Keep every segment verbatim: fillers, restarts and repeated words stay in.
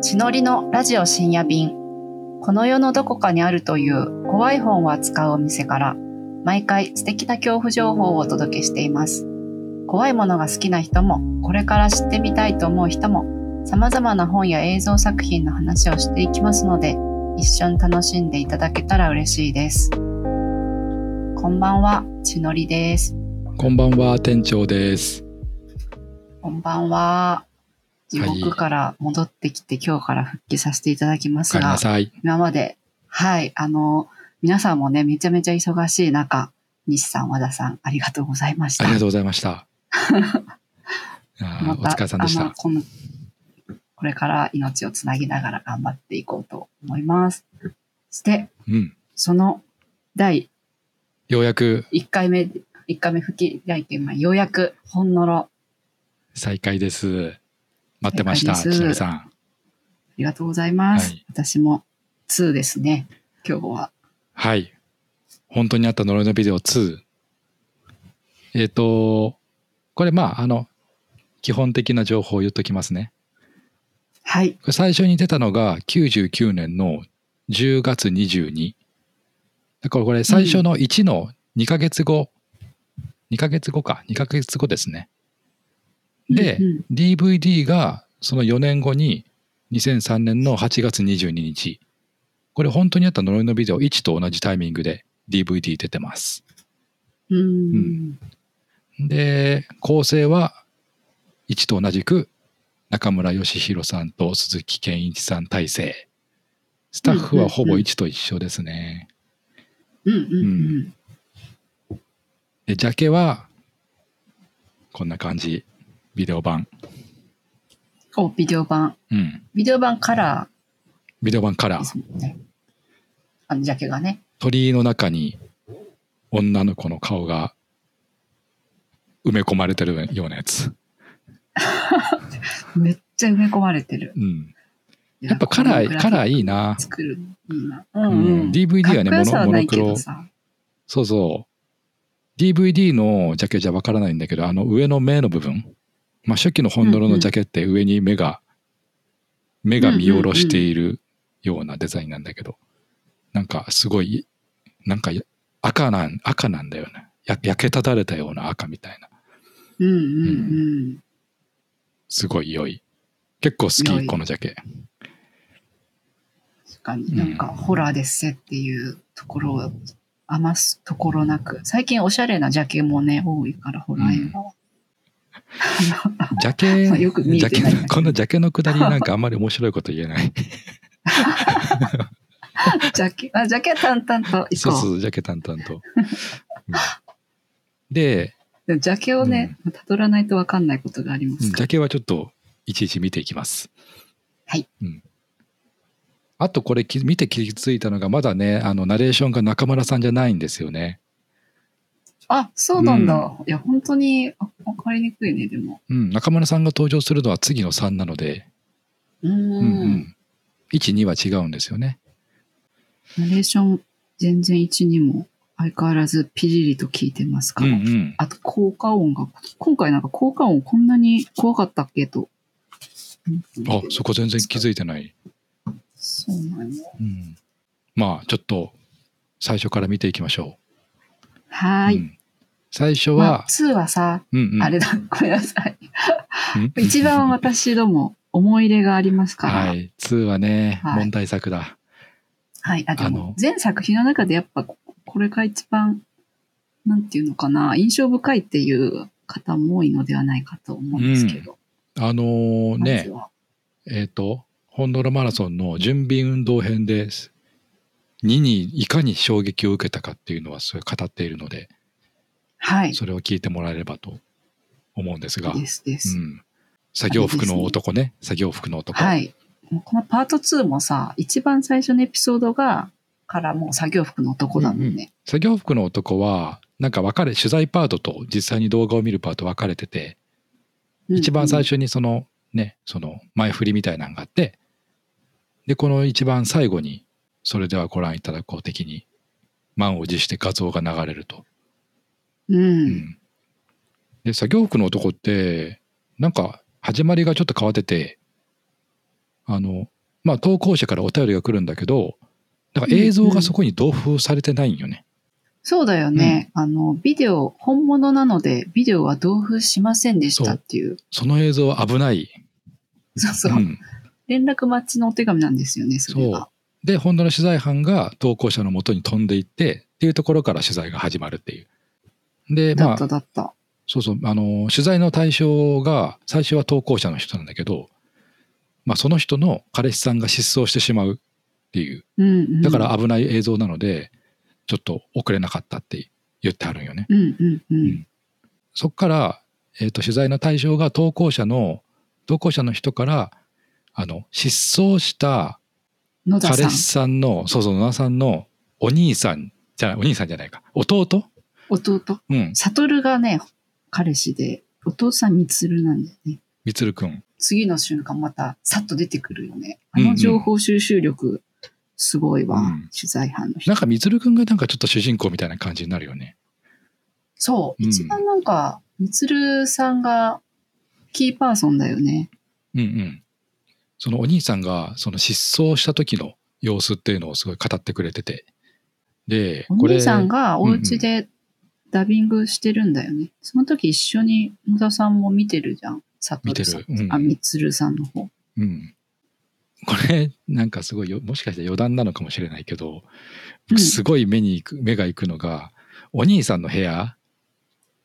地の利のラジオ深夜便、この世のどこかにあるという怖い本を扱うお店から毎回素敵な恐怖情報をお届けしています。怖いものが好きな人も、これから知ってみたいと思う人も、様々な本や映像作品の話をしていきますので、一緒に楽しんでいただけたら嬉しいです。こんばんは、地の利です。こんばんは、店長です。こんばんは。地獄から戻ってきて、はい、今日から復帰させていただきますが、今まで、はい、あの、皆さんもね、めちゃめちゃ忙しい中、西さん、和田さん、ありがとうございました。ありがとうございました。またお疲れさんでした。あの、この、これから命をつなぎながら頑張っていこうと思います。そして、うん、その第、ようやく、いっかいめ、いっかいめ復帰第いっかいめ、ようやく、ほんのろ。再開です。待ってました、千鳥さん。ありがとうございます。はい、私もにですね、今日は。はい。本当にあった呪いのビデオに。えっと、これ、まあ、あの、基本的な情報を言っときますね。はい。これ最初に出たのがきゅうじゅうきゅうねんのじゅうがつにじゅうに。だからこれ、最初のいちのにかげつご、うん、にかげつごか、にかげつごですね。で、うんうん、ディーブイディー がそのよねんごににせんさんねんのはちがつにじゅうににち、これ本当にあった呪いのビデオいちと同じタイミングで ディーブイディー 出てます。うん、うん、で構成はいちと同じく中村義弘さんと鈴木健一さん体制、スタッフはほぼいちと一緒ですね。うんうんうん、うん、でジャケはこんな感じ、ビデオ版。お、ビデオ版。うん。ビデオ版カラー。ビデオ版カラー。ね、あのジャケがね。鳥居の中に女の子の顔が埋め込まれてるようなやつ。めっちゃ埋め込まれてる。うん。やっぱカラー、カラーいいな。作るいいな。うん、うんうん。ディーブイディー はね、はモノ、モノクロ。そうそう。ディーブイディー のジャケじゃわからないんだけど、あの上の目の部分。まあ、初期の本ドロのジャケって上に目が、うんうん、目が見下ろしているようなデザインなんだけど、うんうんうん、なんかすごい、なんか赤なん、赤なんだよね。や、焼けただれたような赤みたいな。うんうんうん。うん、すごい良い。結構好き、このジャケ。確かになんかホラーですせっていうところを余すところなく、最近おしゃれなジャケもね、多いから、ホラー映画は。うんジャケ、よく見えてないね、ジャケこのジャケのくだりなんかあんまり面白いこと言えないジャケ、あ、ジャケ淡々と行こう。そうそう、ジャケ淡々と、うん、で、でもジャケをね、うん、たどらないと分かんないことがありますから、うん、ジャケはちょっといちいち見ていきます。はい、うん、あとこれ見て気づいたのが、まだね、あのナレーションが中村さんじゃないんですよね。あ、そうなんだ。うん、いや、本当に分かりにくいね、でも。うん、中村さんが登場するのは次のさんなので、うーん、うんうん、いち、には違うんですよね。ナレーション、全然いち、にも相変わらずピリリと聞いてますから。うんうん、あと、効果音が、今回なんか効果音こんなに怖かったっけと。あ、そこ全然気づいてない。そうなんだ。うん。まあ、ちょっと、最初から見ていきましょう。はい。うん、最初は、まあ、にはさ、うんうん、あれだ、ごめんなさい一番私ども思い入れがありますから、はい、にはね、はい、問題作だ。はい、あ、でも全作品の中でやっぱこれが一番なんていうのかな、印象深いっていう方も多いのではないかと思うんですけど、うん、あのー、ね、えっ、ー、と本ドロマラソンの準備運動編でににいかに衝撃を受けたかっていうのはそれ語っているので、はい、それを聞いてもらえればと思うんですが、ですです、うん、作業服の男 ね, ね作業服の男、はい、このパートにもさ、一番最初のエピソードがからもう作業服の男だもんね、うんうん、作業服の男はなんか分かれ、取材パートと実際に動画を見るパート分かれてて、うんうん、一番最初にそのね、その前振りみたいなのがあって、でこの一番最後にそれではご覧いただこう的に満を持して画像が流れると。うんうん、で作業服の男ってなんか始まりがちょっと変わってて、あの、まあ、投稿者からお便りが来るんだけど、だから映像がそこに同封されてないんよね。うん、そうだよね、うん、あのビデオ本物なのでビデオは同封しませんでしたっていう。そ, うその映像は危ない。そうそう。うん、連絡待ちのお手紙なんですよね。それがそうで本土の取材班が投稿者の元に飛んでいってっていうところから取材が始まるっていう。でまあだっただった。そうそう、あの取材の対象が最初は投稿者の人なんだけど、まあ、その人の彼氏さんが失踪してしまうっていう、うんうん、だから危ない映像なのでちょっと遅れなかったって言ってあるんよね、うんうんうんうん、そっから、えーと、取材の対象が投稿者の投稿者の人からあの失踪した彼氏さんのそうそう野田さんのお兄さんじゃないお兄さんじゃないか弟弟、うん、悟がね彼氏でお父さんみつるなんだよね。みつるくん次の瞬間またさっと出てくるよね。あの情報収集力すごいわ、うんうん、取材班の人。なんかみつるくんがなんかちょっと主人公みたいな感じになるよね。そう、うん、一番なんかみつるさんがキーパーソンだよね。うんうん。そのお兄さんがその失踪した時の様子っていうのをすごい語ってくれてて、でお兄さんがお家で、うんうんダビングしてるんだよね。その時一緒に野田さんも見てるじゃん。さとるさん、うん、あ、みつるさんの方。うん。これなんかすごいよもしかしたら余談なのかもしれないけど、うん、すごい目に行く目が行くのがお兄さんの部屋。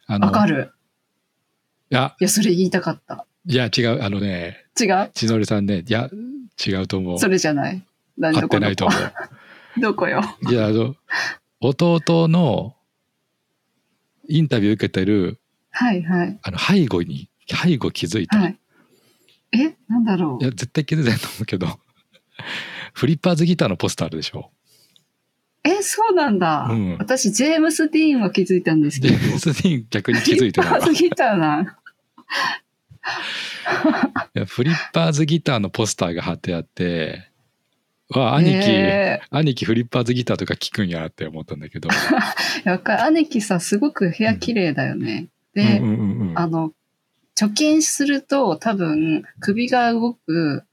あのわかる。いやいやそれ言いたかった。いや違うあのね。違う。千典さんねいや違うと思う。それじゃない。何合ってないと思う。どこよ。いやあの弟のインタビュー受けてる、はいはい、あの背後に背後気づいた、はい、えなんだろういや絶対気づいたと思うけどフリッパーズギターのポスターあるでしょ。えそうなんだ、うん、私ジェームス・ディーンは気づいたんですけどジェームス・ディーン逆に気づいてないフリッパーズギターなフリッパーズギターのポスターが貼ってあってわ兄貴、えー、兄貴フリッパーズギターとか聴くんやって思ったんだけど兄貴さすごく部屋綺麗だよね、うん、で、うんうんうん、あの貯金すると多分首が動く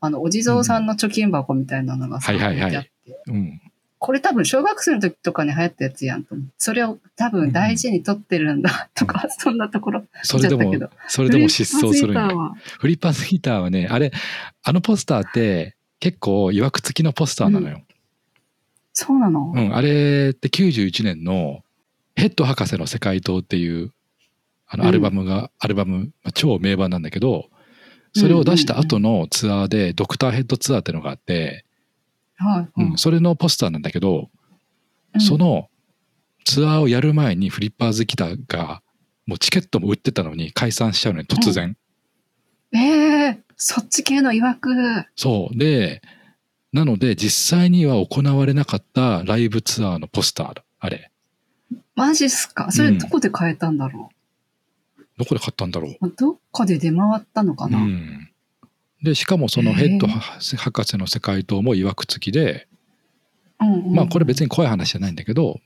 あのお地蔵さんの貯金箱みたいなのがさ、うん、はいはいはい、うん、これ多分小学生の時とかに流行ったやつやんと思ってそれを多分大事に取ってるんだとか、うん、そんなところそれでもそれでも失踪するんや。フリッパーズギターはねあれあのポスターって結構いわくつきのポスターなのよ、うん、そうなの、うん、あれってきゅうじゅういちねんのヘッド博士の世界島っていうあのアルバムが、うん、アルバム超名盤なんだけどそれを出した後のツアーでドクターヘッドツアーってのがあって、うんうんうん、それのポスターなんだけど、うん、そのツアーをやる前にフリッパーズギターがもうチケットも売ってたのに解散しちゃうのに突然、うん、えーそっち系の曰くそうでなので実際には行われなかったライブツアーのポスターだあれ。マジっすかそれどこで買えたんだろう、うん、どこで買ったんだろうどっかで出回ったのかな、うん、でしかもそのヘッド博士の世界島も曰くつきで、うんうんうん、まあこれ別に怖い話じゃないんだけど、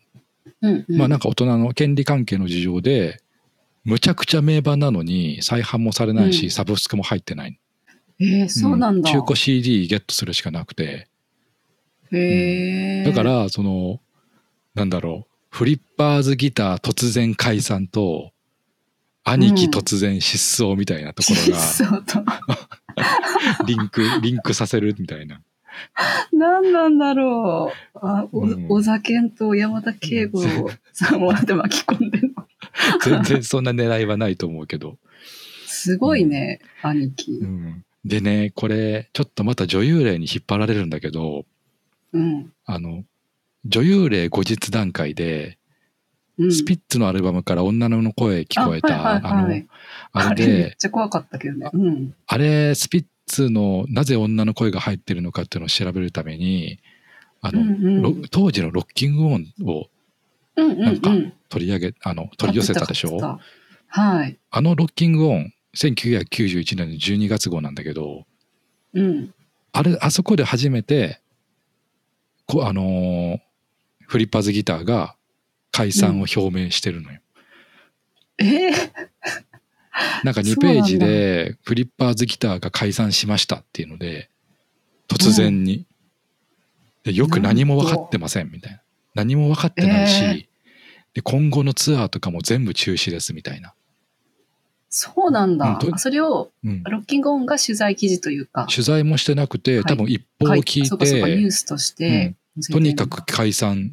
うんうん、まあなんか大人の権利関係の事情でむちゃくちゃ名盤なのに再販もされないし、うん、サブスクも入ってないえー、そうなんだ、うん、中古 シーディー ゲットするしかなくて、えーうん、だからそのなんだろうフリッパーズギター突然解散と兄貴突然失踪みたいなところが、うん、リンクリンクさせるみたいな何なんだろうあお、うん、小沢健と山田圭吾さんを巻き込んでる全然そんな狙いはないと思うけどすごいね、うん、兄貴、うんでねこれちょっとまた女優霊に引っ張られるんだけど、うん、あの女優霊後日段階で、うん、スピッツのアルバムから女の声聞こえたあれでめっちゃ怖かったけどね、うん、あれスピッツのなぜ女の声が入ってるのかっていうのを調べるためにあの、うんうん、当時のロッキングオンをなんか取り上げ、うんうんうん、あの取り寄せたでしょ、はい、あのロッキングオンせんきゅうひゃくきゅうじゅういちねんのじゅうにがつ号なんだけど、うん、あれあそこで初めてこあのー、フリッパーズギターが解散を表明してるのよ、うん、えー、なんかにページでフリッパーズギターが解散しましたっていうので突然に、うん、でよく何も分かってませんみたいな、何も分かってないし、えー、で今後のツアーとかも全部中止ですみたいな。そうなんだ、うん、それをロッキングオンが取材記事というか、うん、取材もしてなくて、はい、多分一報を聞いて、はい、そこそこニュースとして、うん、とにかく解散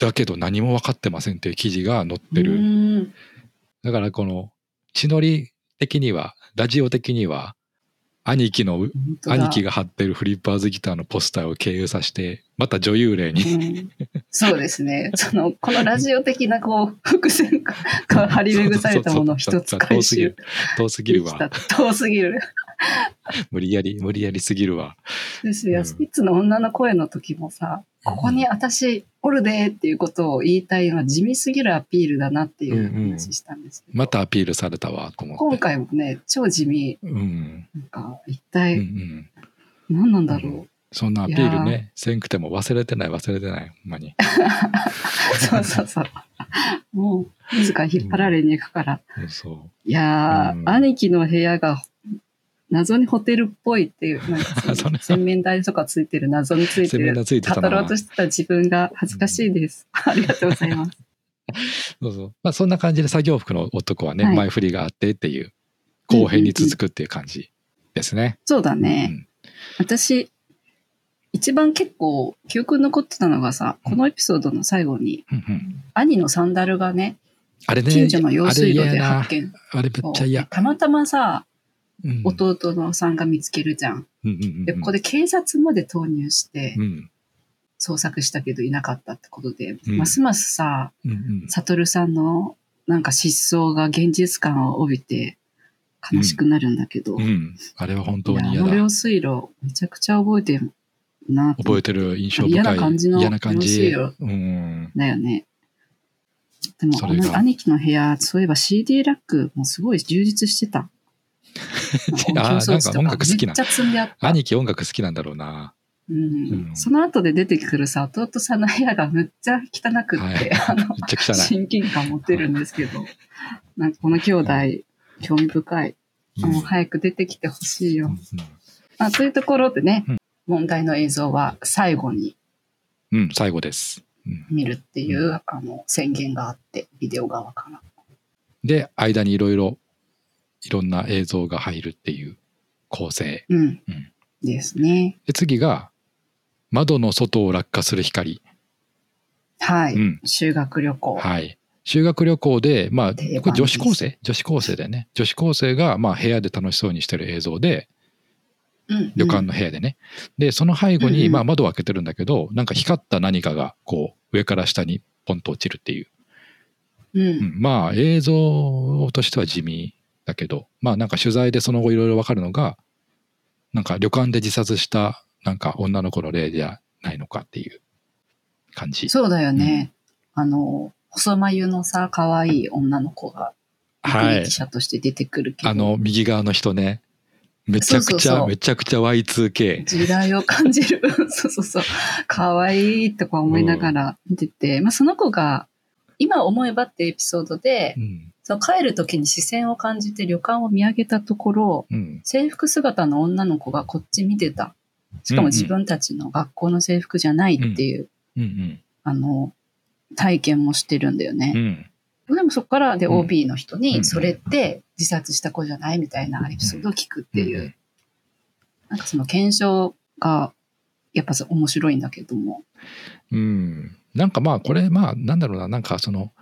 だけど何も分かってませんという記事が載ってる。うん、だからこの地のり的には、ラジオ的には兄貴の兄貴が貼ってるフリッパーズギターのポスターを経由させて、また女優霊に、うん、そうですね、そのこのラジオ的なこう伏線が張り巡されたものを一つ回収。遠すぎるわ、遠すぎる無理やり無理やりすぎるわ。ですよ、うん、スピッツの女の声の時もさ、ここに私おるでっていうことを言いたいのは地味すぎるアピールだなっていう話したんですけど、うんうん、またアピールされたわと思って。今回もね、超地味、うん、なんか一体、うんうん、何なんだろう、うん、そんなアピールねせんくても忘れてない忘れてない、ほんまにそうそうそうもう自ら引っ張られに行くから、うん、そういや、うん、兄貴の部屋が謎にホテルっぽいっていう、なんか洗面台とかついてる、謎についてる語ろうとしてた自分が恥ずかしいです、うん、ありがとうございますそうそう、まあ、そんな感じで作業服の男はね、はい、前振りがあってっていう、後編に続くっていう感じですね、うんうんうん、そうだね、うん、私一番結構記憶に残ってたのがさ、このエピソードの最後に、うんうん、兄のサンダルがね、あれね、近所の用水路で発見、あれめっちゃ嫌、たまたまさ、うん、弟のさんが見つけるじゃん、うんうんうん、でここで警察まで投入して捜索したけどいなかったってことで、うん、ますますさ、サトルさんのなんか失踪が現実感を帯びて悲しくなるんだけど、うんうん、あれは本当に嫌だ。あの用水路めちゃくちゃ覚えてるな、覚えてる、印象深い、嫌な感じの用水路だよね。でもあの兄貴の部屋、そういえば シーディー ラックもすごい充実してたあ、なんか音楽好きな、兄貴音楽好きなんだろうな、うんうん、その後で出てくるさ、弟さんの部屋がむっちゃ汚くって、はい、あの親近感持ってるんですけど、はい、なんかこの兄弟、はい、興味深い、うん、もう早く出てきてほしいよ、うんうん、あ、そういうところでね、うん、問題の映像は最後に、うん、最後です、うん、見るっていう、うん、あの宣言があって、ビデオ側からで間にいろいろいろんな映像が入るっていう構成、うんうん、ですね。で次が窓の外を落下する光、はい、うん、修学旅行、はい、修学旅行で、まあ、これ女子高生女子高生だよね、女子高生が、まあ、部屋で楽しそうにしてる映像で、うんうん、旅館の部屋でね、でその背後に、うんうん、まあ、窓を開けてるんだけど、なんか光った何かがこう上から下にポンと落ちるっていう、うんうん、まあ映像としては地味だけど、まあなんか取材でその後いろいろ分かるのが、なんか旅館で自殺したなんか女の子の例じゃないのかっていう感じ。そうだよね、うん、あの細眉のさ可愛い女の子が目撃者として出てくるけど、はい、あの右側の人ね、めちゃくちゃ、そうそうそう、めちゃくちゃ ワイツーケー 時代を感じるそうそうそう、可愛いとか思いながら見てて、まあ、その子が今思えばってエピソードで、うん、帰る時に視線を感じて旅館を見上げたところ、うん、制服姿の女の子がこっち見てた、しかも自分たちの学校の制服じゃないっていう、うんうん、あの体験もしてるんだよね、うん、でもそこからで オービー の人に、うん、それって自殺した子じゃないみたいなエピソードを聞くっていう、うんうん、なんかその検証がやっぱ面白いんだけども、うん、なんかまあこれ、まあなんだろうな、なんかその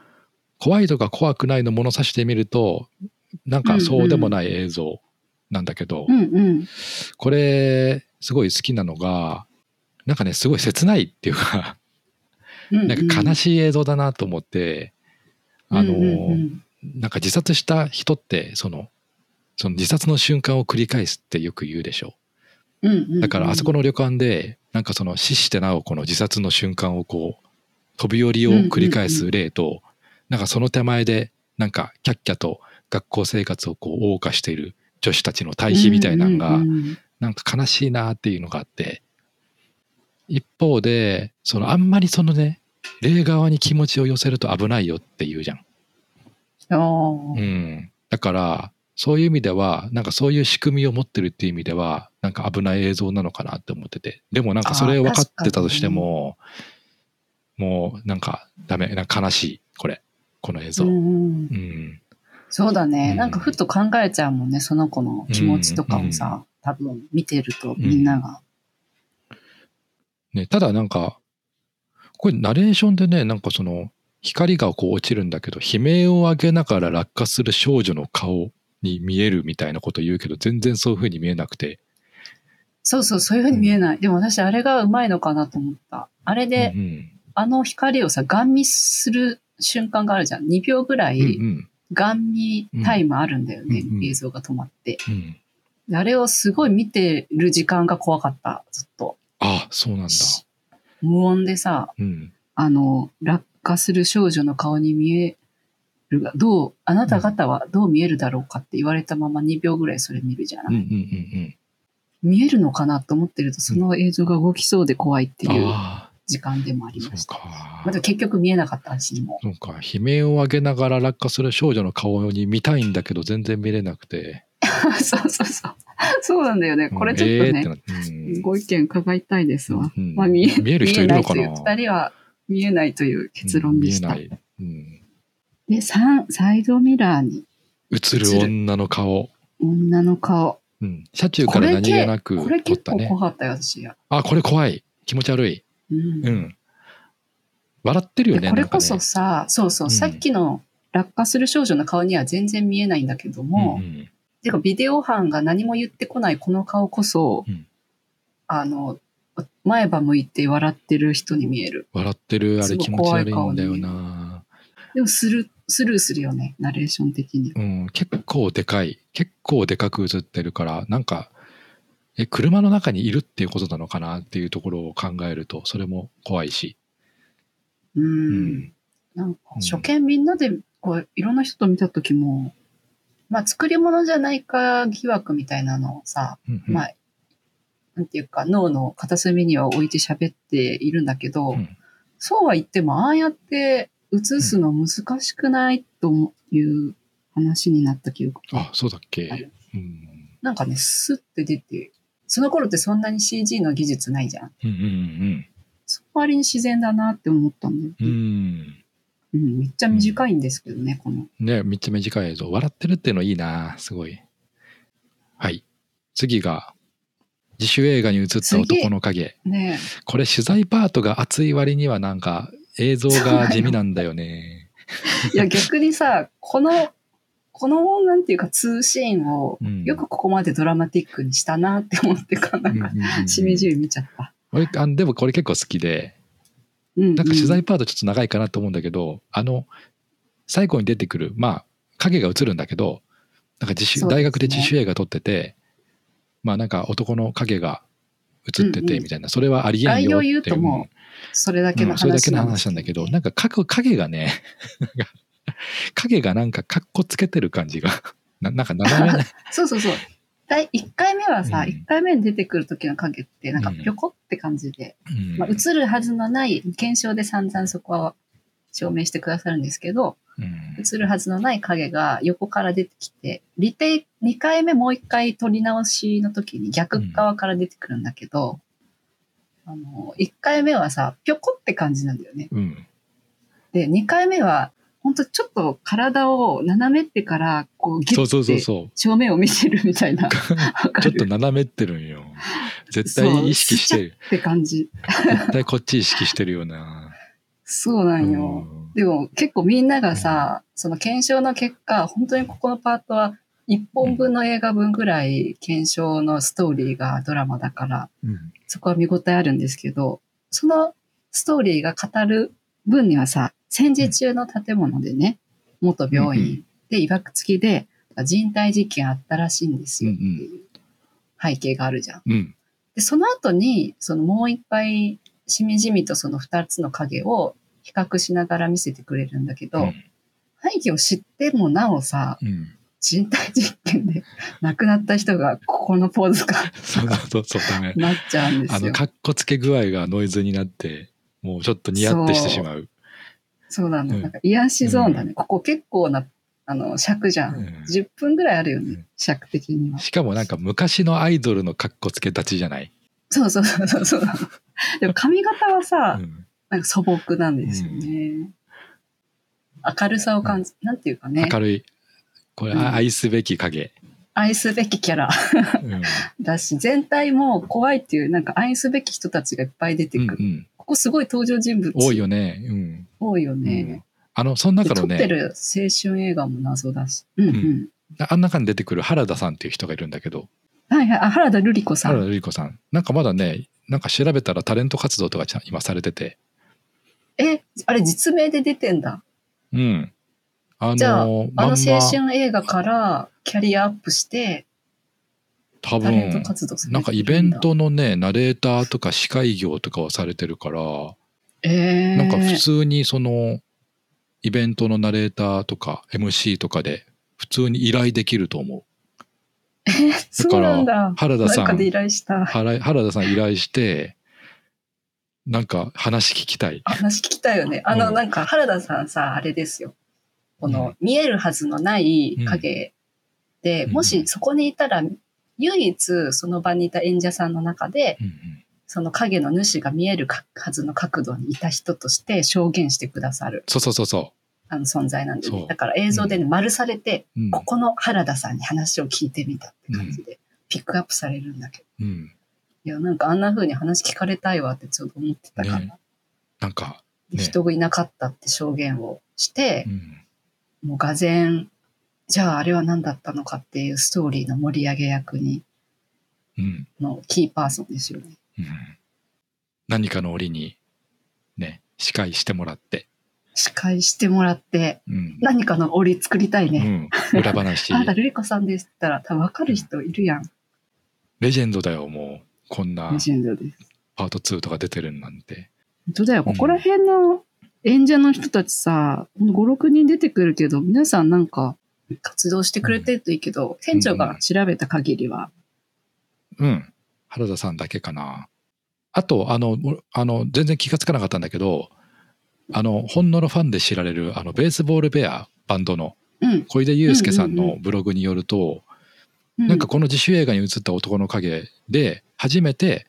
怖いとか怖くないの物差しで見るとなんかそうでもない映像なんだけど、うんうん、これすごい好きなのが、なんかね、すごい切ないっていうかなんか悲しい映像だなと思って、うんうん、あの、うんうん、なんか自殺した人ってその、その自殺の瞬間を繰り返すってよく言うでしょ、うんうんうん、だからあそこの旅館でなんかその死してなおこの自殺の瞬間をこう飛び降りを繰り返す例と、うんうんうん、なんかその手前でなんかキャッキャと学校生活をこう謳歌している女子たちの対比みたいなのがなんか悲しいなっていうのがあって、一方でそのあんまりそのね霊側に気持ちを寄せると危ないよっていうじゃん、うん、だからそういう意味ではなんかそういう仕組みを持ってるっていう意味ではなんか危ない映像なのかなって思ってて、でもなんかそれ分かってたとしてももうなんかダメ、なんか悲しいこれこの映像、うん、うん、そうだね、うん、なんかふっと考えちゃうもんね、その子の気持ちとかをさ、うんうん、多分見てるとみんなが、うんね、ただなんかこれナレーションでね、なんかその光がこう落ちるんだけど悲鳴を上げながら落下する少女の顔に見えるみたいなこと言うけど全然そういう風に見えなくて、そうそうそういう風に見えない、うん、でも私あれがうまいのかなと思った。あれで、うんうん、あの光をさガン見する瞬間があるじゃん、にびょうぐらいガン見タイムあるんだよね、うんうん、映像が止まって、うんうん、あれをすごい見てる時間が怖かった、ずっと。あ、そうなんだ。無音でさ、うん、あの落下する少女の顔に見えるが、どうあなた方はどう見えるだろうかって言われたままにびょうぐらいそれ見るじゃない、うんうんうんうん、見えるのかなと思ってるとその映像が動きそうで怖いっていう時間でもありました、うん、また結局見えなかった。私にもそうか、悲鳴を上げながら落下する少女の顔に見たいんだけど全然見れなくてそうそうそうそうなんだよね、これちょっとね、うんえーうん、ご意見伺いたいですわ、うんうんまあ、見, え見える人いるのかな。ふたりは見えないという結論でした、うん、見えない、うんでさん、サイドミラーに映る女の顔、女の顔、うん、車中から何気なく撮ったね。これ結構怖かったよ私は。あ、これ怖い、気持ち悪い、うん、うん、笑ってるよね。これこそさ、ね、そうそう、うん、さっきの落下する少女の顔には全然見えないんだけども、うんうん、てかビデオ班が何も言ってこないこの顔こそ、うん、あの前歯向いて笑ってる人に見える。笑ってる、あれ気持ち悪いんだよな。でもするスルーするよねナレーション的に、うん、結構でかい結構でかく映ってるから、なんかえ車の中にいるっていうことなのかなっていうところを考えるとそれも怖いし、うん、うん、なんか初見みんなでこういろんな人と見た時も、うん、まあ作り物じゃないか疑惑みたいなのをさ、うんうん、まあなんていうか脳の片隅には置いて喋っているんだけど、うん、そうは言ってもああやって映すの難しくないという話になった記憶がある。あ、そうだっけ、うん、なんかねスッて出て、その頃ってそんなに シージー の技術ないじゃん、うんうんうん、その割に自然だなって思ったんだよ、うんうん、めっちゃ短いんですけどね、うん、このねめっちゃ短い映像、笑ってるっていうのいいな、すごい。はい、次が自主映画に映った男の影、ね、これ取材パートが熱い割にはなんか映像が地味なんだよね。いや逆にさ、このこのなんていうかツーシーンをよくここまでドラマティックにしたなって思ってか、なんかしみじみ見ちゃった。俺あでもこれ結構好きで、なんか取材パートちょっと長いかなと思うんだけど、うんうん、あの最後に出てくるまあ影が映るんだけど、なんか自主、ね、大学で自主映画撮ってて、まあなんか男の影が映っててみたいな、うんうん、それはありえんよっていう。概要言うともうそれだけの話、うん、それだけの話なんだけど、なんか影がね影がなんかカッコつけてる感じがな、なんか斜めそうそうそう、いっかいめはさ、うん、いっかいめに出てくる時の影ってなんかピョコって感じで、うんまあ、映るはずのない、検証で散々そこは証明してくださるんですけど、うん、映るはずのない影が横から出てきて、リテイにかいめもういっかい撮り直しの時に逆側から出てくるんだけど、うん、あのいっかいめはさピョコって感じなんだよね、うん、でにかいめはほんとちょっと体を斜めってからこうギュッて正面を見てるみたいな、そうそうそうそうちょっと斜めってるんよ絶対意識してるって感じ絶対こっち意識してるよなそうなんよ、うん、でも結構みんながさ、うん、その検証の結果本当にここのパートはいっぽんぶんの映画分ぐらい検証のストーリーがドラマだから、うん、そこは見応えあるんですけど、そのストーリーが語る分にはさ、戦時中の建物でね、うん、元病院でいわくつきで人体実験あったらしいんですよっていう背景があるじゃん、うん、でその後にそのもう一回しみじみとそのふたつの影を比較しながら見せてくれるんだけど、うん、背景を知ってもなおさ、うん、人体実験で亡くなった人がここのポーズがそうそうそうダメなっちゃうんですよ。あのカッコつけ具合がノイズになってもうちょっとニヤってしてしまう。そう、そうなの、うん、なんか癒しゾーンだね、うん、ここ結構なあの尺じゃん、うん、じゅっぷんぐらいあるよね、うん、尺的には。しかもなんか昔のアイドルのかっこつけ立ちじゃない？そうそうそうそう。でも髪型はさ、うん、なんか素朴なんですよね、うん、明るさを感じ、うん、なんていうかね、明るい、これ、うん、愛すべき影、愛すべきキャラ、うん、だし全体も怖いっていう、なんか愛すべき人たちがいっぱい出てくる、うんうん、ここすごい登場人物多いよね、うん、多いよね、うん、あのその中のね撮ってる青春映画も謎だし、うんうんうん、あん中に出てくる原田さんっていう人がいるんだけど、はいはい、あ、原田瑠璃子さん、原田瑠璃子さんなんかまだね、なんか調べたらタレント活動とか今されてて、え、あれ実名で出てんだ、うん、あのじゃあ、ま、あの青春映画からキャリアアップして多分なんかイベントのねナレーターとか司会業とかをされてるから、えー、なんか普通にそのイベントのナレーターとか エムシー とかで普通に依頼できると思う。えー、そうなんだ。原田さんなんかで依頼した。原田さん依頼してなんか話聞きたい。話聞きたいよね。あの、うん、なんか原田さんさあれですよ。この見えるはずのない影で、うん、もしそこにいたら唯一その場にいた演者さんの中で、うんうん、その影の主が見えるはずの角度にいた人として証言してくださる、そうそうそうそう、あの存在なんで、ね、だから映像で、ね、うん、丸されて、うん、ここの原田さんに話を聞いてみたって感じでピックアップされるんだけど、うん、いやなんかあんな風に話聞かれたいわってちょっと思ってたから、ね、なんか、ね、人がいなかったって証言をして、うん、もうがぜんじゃああれは何だったのかっていうストーリーの盛り上げ役に、うん、のキーパーソンですよね、うん、何かの折にね司会してもらって司会してもらって、うん、何かの折作りたいね、うん、裏話あなた瑠璃子さんですって言ったら多分分かる人いるやん、うん、レジェンドだよ、もうこんなレジェンドです。パートツーとか出てるなんて本当だよ、ここら辺の、うん、演者の人たちさ、ごろくにん出てくるけど、皆さんなんか活動してくれてるといいけど、うん、店長が調べた限りは、うん、うん、原田さんだけかな。あとあのあの全然気がつかなかったんだけど、あのほんのろファンで知られるあのベースボールベアバンドの小出祐介さんのブログによると、うんうんうん、なんかこの自主映画に映った男の影で初めて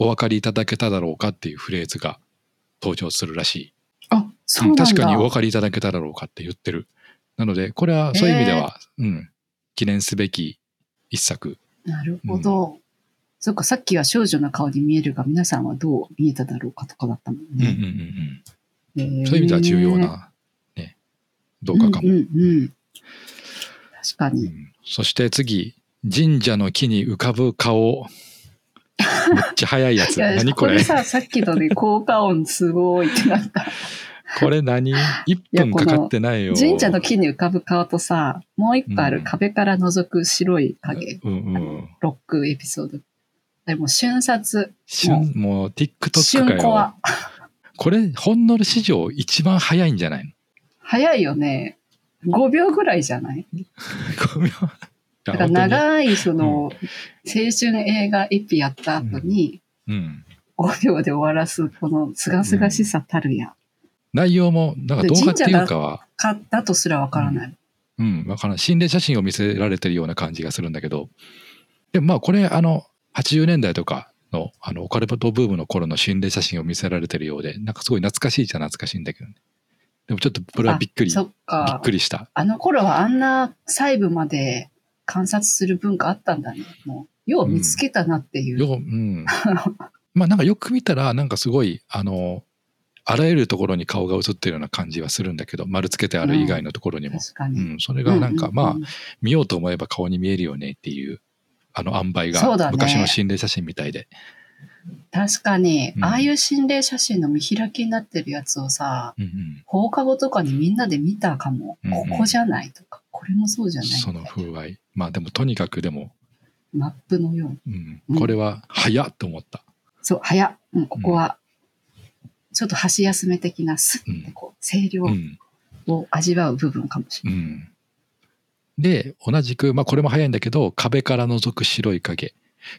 お分かりいただけただろうかっていうフレーズが登場するらしい。あ、そうなんだ。確かにお分かりいただけただろうかって言ってる。なのでこれはそういう意味では、えーうん、記念すべき一作。なるほど、うん、そっか、さっきは少女の顔に見えるが皆さんはどう見えただろうかとかだったもんね、うんうんうんうん、えー、そういう意味では重要な、ね、動画かも、うんうんうん、確かに、うん、そして次、神社の木に浮かぶ顔、めっちゃ早いやつ。いや何これ。これさ、さっきのね、効果音すごいってなった。これ何 ?いっぷん かかってないよ。い神社の木に浮かぶ顔とさ、もう一個ある壁から覗く白い影。うんうん、ロックエピソード。でも瞬殺。瞬、もう TikTok かよ。瞬コア。これ、ほんのる史上一番早いんじゃないの？早いよね。ごびょうぐらいじゃない？ ごびょう。だから長いその青春映画エピやった後にごびょうで終わらすこのすがすがしさたるや、内容もなんか動画っていうかは神社 だ, だとすらわからない、うん、うん、分からない、心霊写真を見せられてるような感じがするんだけど、でもまあこれあのはちじゅうねんだいとか の, あのオカルトブームの頃の心霊写真を見せられてるようで、なんかすごい懐かしいじゃ懐かしいんだけどね。でもちょっとこれはびっくり、びっくりした。あの頃はあんな細部まで観察する文化あったんだね。もうよう見つけたなっていう、うん、よ、うん、まあなんかよく見たらなんかすごいあのあらゆるところに顔が映ってるような感じはするんだけど、丸つけてある以外のところにも、うん、確かに、うん、それがなんか、うんうんうん、まあ見ようと思えば顔に見えるよねっていうあの塩梅が昔の心霊写真みたいで、ね、確かに、うん、ああいう心霊写真の見開きになってるやつをさ、うんうん、放課後とかにみんなで見たかも、うんうん、ここじゃないとかこれもそうじゃない、その風合い、まあでもとにかくでもマップのように、うん、これは早っと思った、うん、そう早っ、うん、ここはちょっと箸休め的なスッてこう清涼を味わう部分かもしれない、うんうん、で同じく、まあ、これも早いんだけど壁から覗く白い影、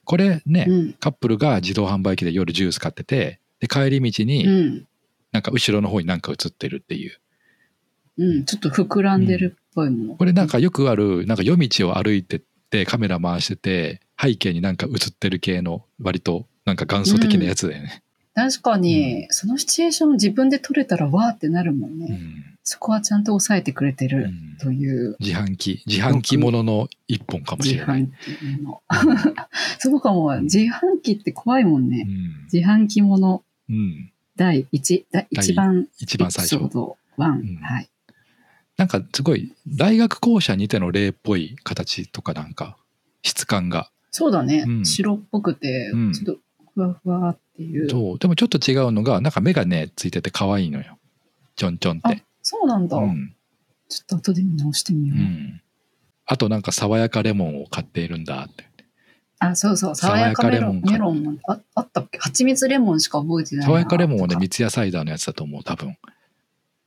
これね、うん、カップルが自動販売機で夜ジュース買ってて、で帰り道になんか後ろの方に何か映ってるっていう、うん、ちょっと膨らんでる、うん、ぽいもの。これなんかよくあるなんか夜道を歩いてってカメラ回してて背景になんか映ってる系の割となんか元祖的なやつだよね、うん、確かに、うん、そのシチュエーションを自分で撮れたらわーってなるもんね、うん、そこはちゃんと抑えてくれてるという、うん、自販機自販機ものの一本かもしれない。自販機もの、うん、そうかも。自販機って怖いもんね、うん、自販機もの、うん、だいいちだい いちばん一番最初エピソードいち、うん、はい。なんかすごい大学校舎にての例っぽい形とかなんか質感がそうだね、うん、白っぽくてちょっとふわふわっていう、うん、そう。でもちょっと違うのがなんか目がねついてて可愛いのよ、ちょんちょんって。あ、そうなんだ、うん、ちょっと後で見直してみよう、うん、あとなんか爽やかレモンを買っているんだって。あ、そうそう、爽やかレモン、メロンも あ, あったっけ。蜂蜜レモンしか覚えてないな。爽やかレモンはね三ツ矢サイダーのやつだと思う多分。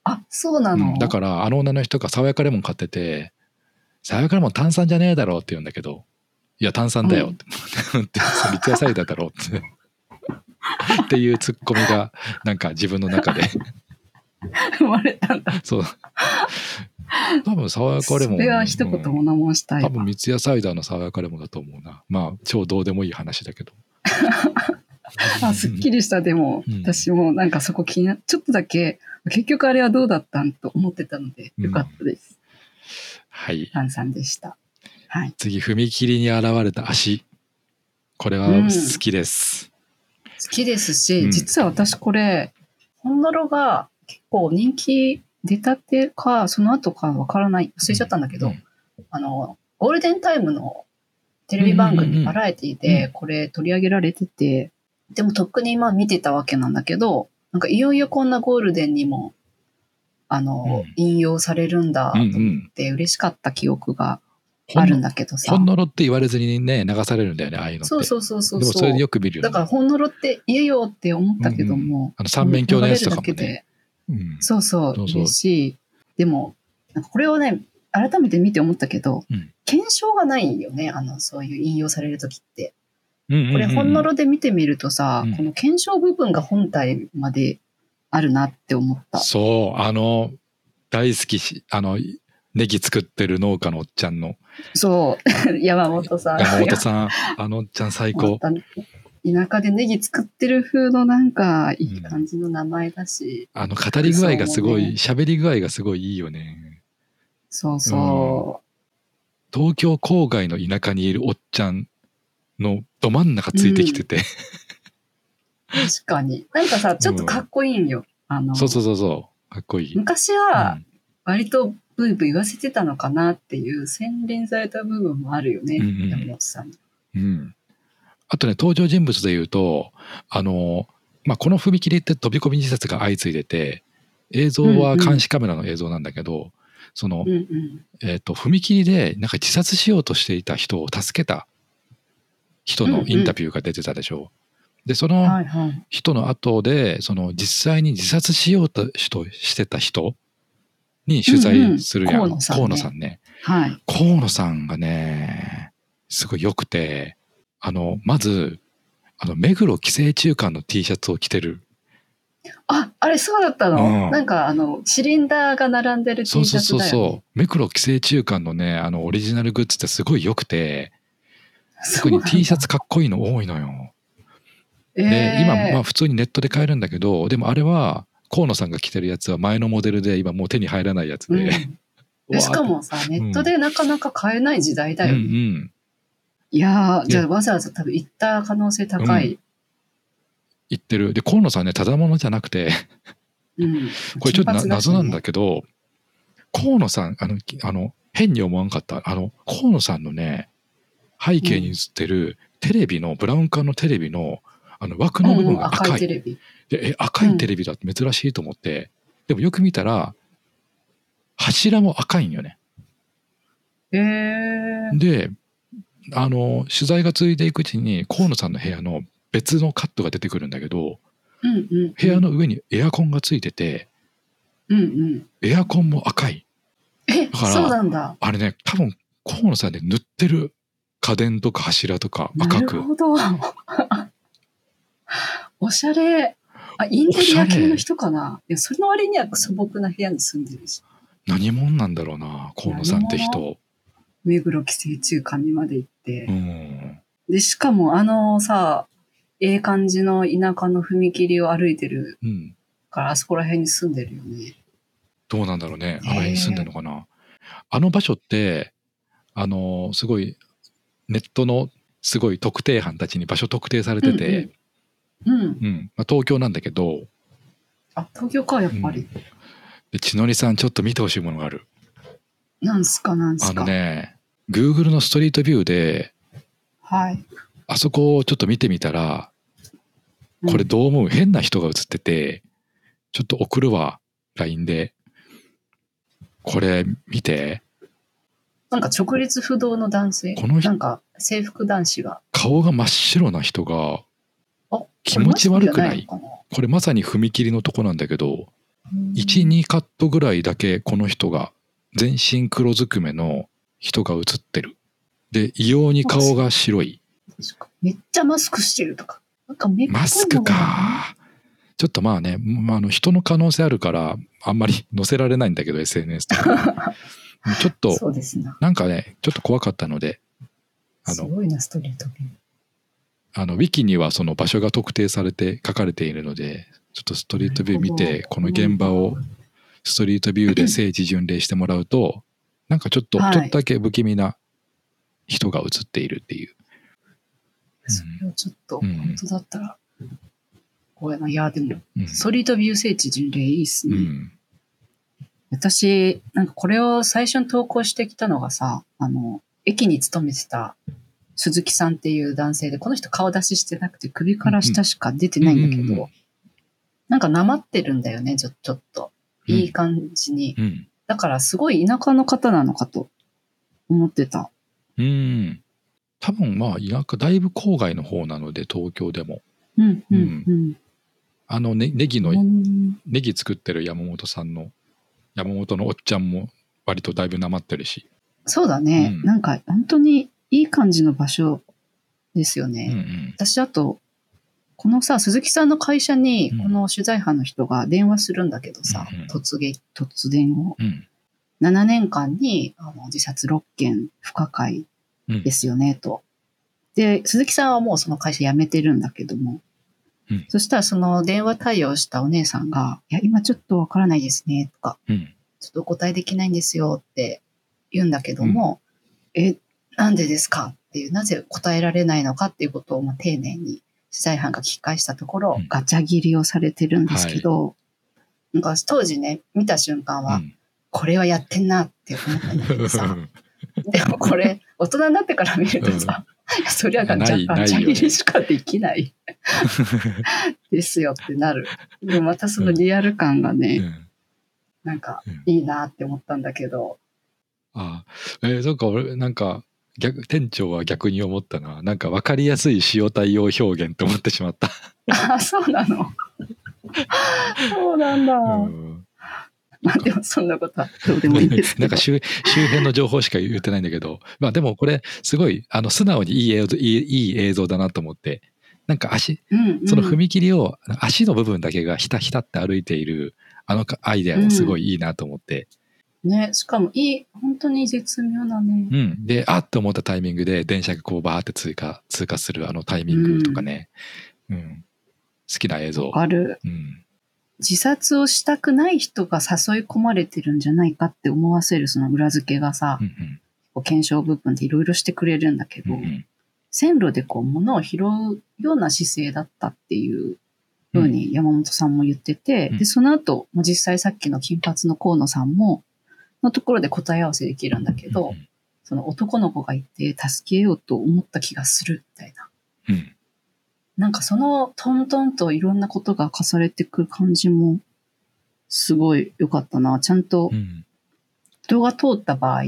あ、そうなの、うん、だからあの女の人が爽やかレモン買ってて爽やかレモン炭酸じゃねえだろうって言うんだけど、いや炭酸だよって、うん、三ツ矢サイダーだろうってっていうツッコミがなんか自分の中で生まれたんだ。そう、多分爽やかレモン、それは一言も名もしたい、うん、多分三ツ矢サイダーの爽やかレモンだと思うな。まあ超どうでもいい話だけどあ、すっきりした。でも、うん、私もなんかそこ気になちょっとだけ結局あれはどうだったんと思ってたのでよかったです、うん、はい、炭酸でした、はい、次踏切に現れた足、これは好きです、うん、好きですし、うん、実は私これ本ノロが結構人気出たてかその後かわからない忘れちゃったんだけど、うん、あのゴールデンタイムのテレビ番組バラエティでこれ取り上げられてて、でもとっくに今見てたわけなんだけど、なんかいよいよこんなゴールデンにもあの、うん、引用されるんだと思って嬉しかった記憶があるんだけどさ、うんうん、ほんのろって言われずにね流されるんだよね、ああいうのって。そうそうそうそう。でもそれでよく見るよね。だからほんのろって言えよって思ったけども、うんうん、あの三面鏡のやつとかもね、うん、そうそう嬉しい。でもなんかこれをね改めて見て思ったけど、うん、検証がないよね、あのそういう引用される時って。これ本ノロで見てみるとさ、うん、この検証部分が本体まであるなって思った。そう、あの大好きし、あのネギ作ってる農家のおっちゃんの、そう山本さん、山本さんあのおっちゃん最高。田舎でネギ作ってる風のなんかいい感じの名前だし、うん、あの語り具合がすごい、喋り具合がすごいいいよね。そうそう、うん、東京郊外の田舎にいるおっちゃんのど真ん中ついてきてて、うん、確かになんかさちょっとかっこいいんよ、うん、あのそうそうそうそうかっこいい。昔は割とブイブイ言わせてたのかなっていう洗練された部分もあるよね、うんうん、山本さんに、うん、あとね登場人物でいうとあの、まあ、この踏切って飛び込み自殺が相次いでて映像は監視カメラの映像なんだけど、うんうん、その、うんうんえー、と踏切でなんか自殺しようとしていた人を助けた人のインタビューが出てたでしょう、うんうん、でその人の後でその実際に自殺しようとしてた人に取材するやん、うんうん、河野さんね、河野さんね、はい、河野さんがねすごいよくて、あのまずあの目黒寄生虫館の T シャツを着てる。あ、あれそうだったの、うん、なんかあのシリンダーが並んでる T シャツだよ、ね、そうそうそうそう。目黒寄生虫館のねあのオリジナルグッズってすごいよくて、特に T シャツかっこいいの多いのよ。で、えー、今、まあ、普通にネットで買えるんだけど、でもあれは河野さんが着てるやつは前のモデルで今もう手に入らないやつで、うん、しかもさネットでなかなか買えない時代だよね、うんうんうん、いやじゃあわざわざ多分行った可能性高い、うん、行ってる。で河野さんねただものじゃなくて、うん、これちょっとな、ね、謎なんだけど河野さんあのあの変に思わんかった、あの河野さんのね背景に映ってるテレビの、うん、ブラウン管のテレビ の, あの枠の部分が赤い、うん、赤いテレビでえ赤いテレビだって珍しいと思って、うん、でもよく見たら柱も赤いんよね、えー、であの取材が続いていくうちに河野さんの部屋の別のカットが出てくるんだけど、うんうんうん、部屋の上にエアコンがついてて、うんうん、エアコンも赤い。え、だからそうなんだ。あれね多分河野さんで塗ってる家電とか柱とか赤く。なるほどおしゃれ。あ、インテリア系の人かな。いやその割には素朴な部屋に住んでるし。何者なんだろうな河野さんって人。目黒寄生虫館にまで行って、うん、でしかもあのさええ感じの田舎の踏切を歩いてるから、うん、あそこら辺に住んでるよね。どうなんだろうね、あの辺に住んでるのかな。あの場所ってあのすごいネットのすごい特定班たちに場所特定されてて、うんうんうんうん、まあ、東京なんだけど。あ、東京かやっぱり、うん、で千典さんちょっと見てほしいものがある。なんすかなんすか。あのね Google のストリートビューで、はい、あそこをちょっと見てみたらこれどう思う、うん、変な人が写っててちょっと送るわ ライン で。これ見て、なんか直立不動の男性、このなんか制服男子が顔が真っ白な人が気持ち悪くない？これまさに踏切のとこなんだけど いち,に カットぐらいだけこの人が全身黒ずくめの人が写ってる。で異様に顔が白い。めっちゃマスクしてるとか、なんかめっちゃマスクか。ちょっとまあね、まあ、あの人の可能性あるからあんまり載せられないんだけど エスエヌエス とかちょっとそうですな、なんかねちょっと怖かったので、あのすごいなストリートビュー、あのウィキにはその場所が特定されて書かれているので、ちょっとストリートビュー見てこの現場をストリートビューで聖地巡礼してもらうとなんかちょっとちょっとだけ不気味な人が写っているっていう、はい、それをちょっと、うん、本当だったら怖いな。いやでも、うん、ストリートビュー聖地巡礼いいっすね、うん、私なんかこれを最初に投稿してきたのがさ、あの駅に勤めてた鈴木さんっていう男性で、この人顔出ししてなくて首から下しか出てないんだけど、うんうん、なんかなまってるんだよねちょ、ちょっといい感じに、うんうん、だからすごい田舎の方なのかと思ってた。うん、多分まあ田舎だいぶ郊外の方なので東京でも、うんうんうんうん、あのね、ネギのネギ作ってる山本さんの山本のおっちゃんも割とだいぶなまってるし。そうだね、うん、なんか本当にいい感じの場所ですよね、うんうん、私あとこのさ鈴木さんの会社にこの取材班の人が電話するんだけどさ、うんうん、突撃突然を、うん、ななねんかんにあの自殺ろっけん不可解ですよね、うん、と。で鈴木さんはもうその会社辞めてるんだけども、うん、そしたらその電話対応したお姉さんがいや今ちょっとわからないですねとか、うん、ちょっとお答えできないんですよって言うんだけども、うん、えなんでですかっていう、なぜ答えられないのかっていうことをまあ丁寧に取材班が聞き返したところ、うん、ガチャ切りをされてるんですけど、はい、なんか当時ね見た瞬間は、うん、これはやってんなって思ったんだけどさでもこれ大人になってから見るとさ、うん、そりゃガチャガチャ切りしかできないですよってなる。でまたそのリアル感がね、うん、なんかいいなって思ったんだけど、うん、ああ、えー、そうか。俺なんか逆店長は逆に思ったな。なんか分かりやすい塩対応表現と思ってしまったあ、そうなのそうなんだ、うん、まあでもそんなことはどうでもいいんですけどなんか 周, 周辺の情報しか言ってないんだけどまあでもこれすごいあの素直にいい映像、いい、いい映像だなと思って、なんか足、うんうん、その踏切を足の部分だけがひたひたって歩いているあのアイデアもすごいいいなと思って、うんね、しかもいい、本当に絶妙だね、うん、であっと思ったタイミングで電車がこうバーって通過、通過するあのタイミングとかね、うんうん、好きな映像ある、うん、自殺をしたくない人が誘い込まれてるんじゃないかって思わせるその裏付けがさ、うんうん、検証部分でいろいろしてくれるんだけど、うんうん、線路でこう物を拾うような姿勢だったっていうふうに山本さんも言ってて、うん、でその後実際さっきの金髪の河野さんものところで答え合わせできるんだけど、うん、その男の子がいて助けようと思った気がするみたいな、うん、なんかそのトントンといろんなことが重ねてくる感じもすごい良かったな。ちゃんと人が通った場合、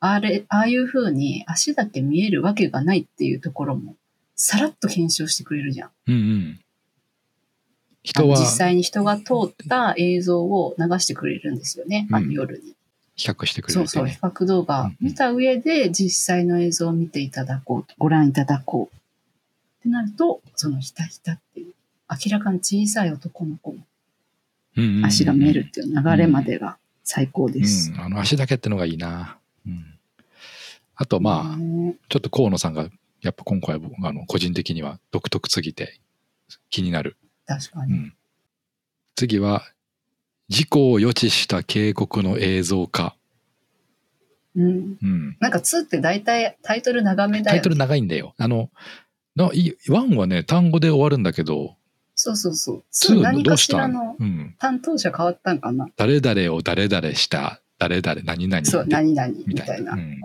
あれ、ああいう風に足だけ見えるわけがないっていうところもさらっと検証してくれるじゃん、うんうん、人は実際に人が通った映像を流してくれるんですよね、うん、あの夜に比較してくれる、ね、そうそう、比較動画見た上で実際の映像を見ていただこう、うん、ご覧いただこうってなると、そのひたひたっていう明らかに小さい男の子も足が見えるっていう流れまでが最高です、うん、あの足だけってのがいいな、うん、あとまあ、ね、ちょっと河野さんがやっぱ今回あの個人的には独特すぎて気になる。確かに、うん、次は事故を予知した警告の映像化。うんうん、なんかにって大体タイトル長めだよ、ね、タイトル長いんだよ。あのいちはね単語で終わるんだけど、そうそうそう、に何かしらの担当者変わったんかな、うん、誰々を誰々した誰々何々そう何々みたいな、うん、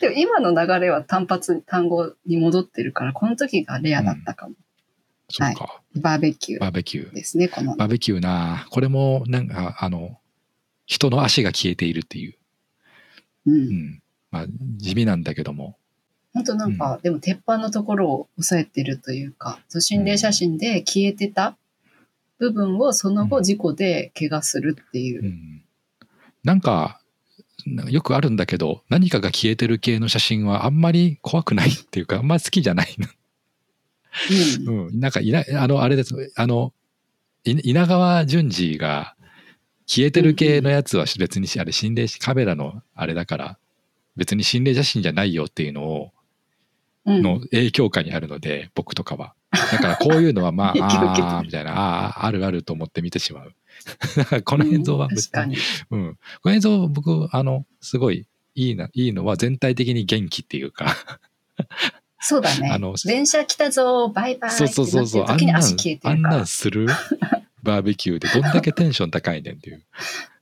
でも今の流れは単発単語に戻ってるからこの時がレアだったかも、うん、そうか、はい、バーベキューバーベキューですね。このバーベキューな、これもなんかあの人の足が消えているっていう、うんうん、まあ地味なんだけども本当なんか、うん、でも鉄板のところを抑えてるというか、心霊写真で消えてた部分をその後事故で怪我するっていう、うんうん、なんかよくあるんだけど何かが消えてる系の写真はあんまり怖くないっていうかあんまり好きじゃないな、うんうん、なんかいなあのあれですあの稲川淳二が消えてる系のやつは別にあれ心霊カメラのあれだから別に心霊写真じゃないよっていうのをの影響下にあるので、僕とかはだからこういうのはまああみたいなああるあると思って見てしまうこの映像は別に、うん、この映像僕あのすごいいいないいのは全体的に元気っていうかそうだね、あの電車来たぞバイバイってなってる時に足消えてるからあんなんするバーベキューでどんだけテンション高いねんっていう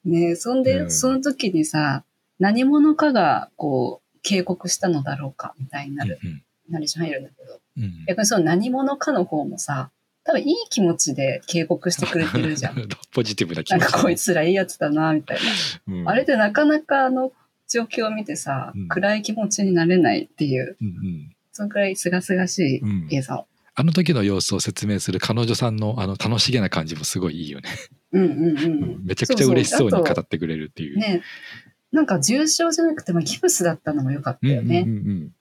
ねえ、そんで、うん、その時にさ何者かがこう警告したのだろうかみたいになる、うんうん、ナレーション入るんだけど、うんうん、やっぱりその何者かの方もさ多分いい気持ちで警告してくれてるじゃんポジティブな気持ち、なんかこいつらいいやつだなみたいな、うん、あれでなかなかあの状況を見てさ、うん、暗い気持ちになれないっていう、うんうん、そのくらい清々しい映像、うん、あの時の様子を説明する彼女さんのあの楽しげな感じもすごいいいよね。うんうんうん。めちゃくちゃ嬉しそうに語ってくれるっていう。そうそうね、なんか重傷じゃなくてもギブスだったのも良かったよね。うんうんうん、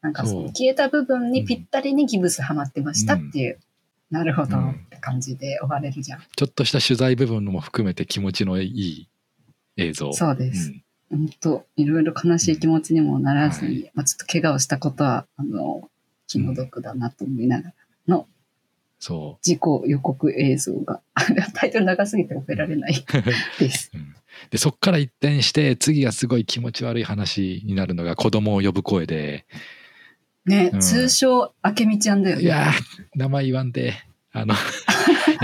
なんかその消えた部分にぴったりにギブスはまってましたっていう。うん、なるほどって感じで終われるじゃん。うん、ちょっとした取材部分も含めて気持ちのいい映像。そうです。本当いろいろ悲しい気持ちにもならずに、うんはい、まあ、ちょっと怪我をしたことはあの。気の毒だなと思いながらの事故予告映像がタイトル長すぎて覚えられないです、うん、でそっから一転して次がすごい気持ち悪い話になるのが子供を呼ぶ声で、ね、うん、通称あけみちゃんだよね。いや名前言わんであの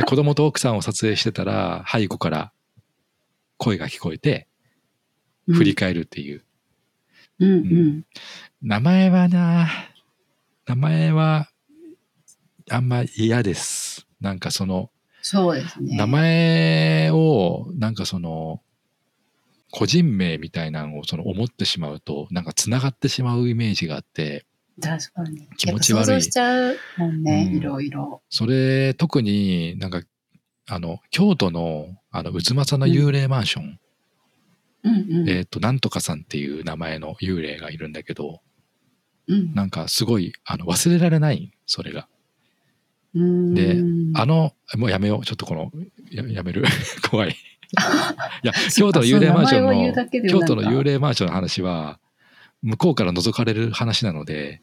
子供と奥さんを撮影してたら背後から声が聞こえて振り返るっていう、うんうんうん、名前はな名前はあんま嫌です。なんかその、そうですね、名前をなんかその個人名みたいなのをその思ってしまうとなんかつながってしまうイメージがあって、確かに気持ち悪い。想像しちゃうもんね、うん、いろいろ。それ特になんかあの京都のあの太秦の幽霊マンション、うんうんうん、えっとなんとかさんっていう名前の幽霊がいるんだけど。うん、なんかすごいあの忘れられないそれがうーんであのもうやめようちょっとこの や, やめる怖いいや京都の幽霊マンションの京都の幽霊マンションの話は向こうから覗かれる話なので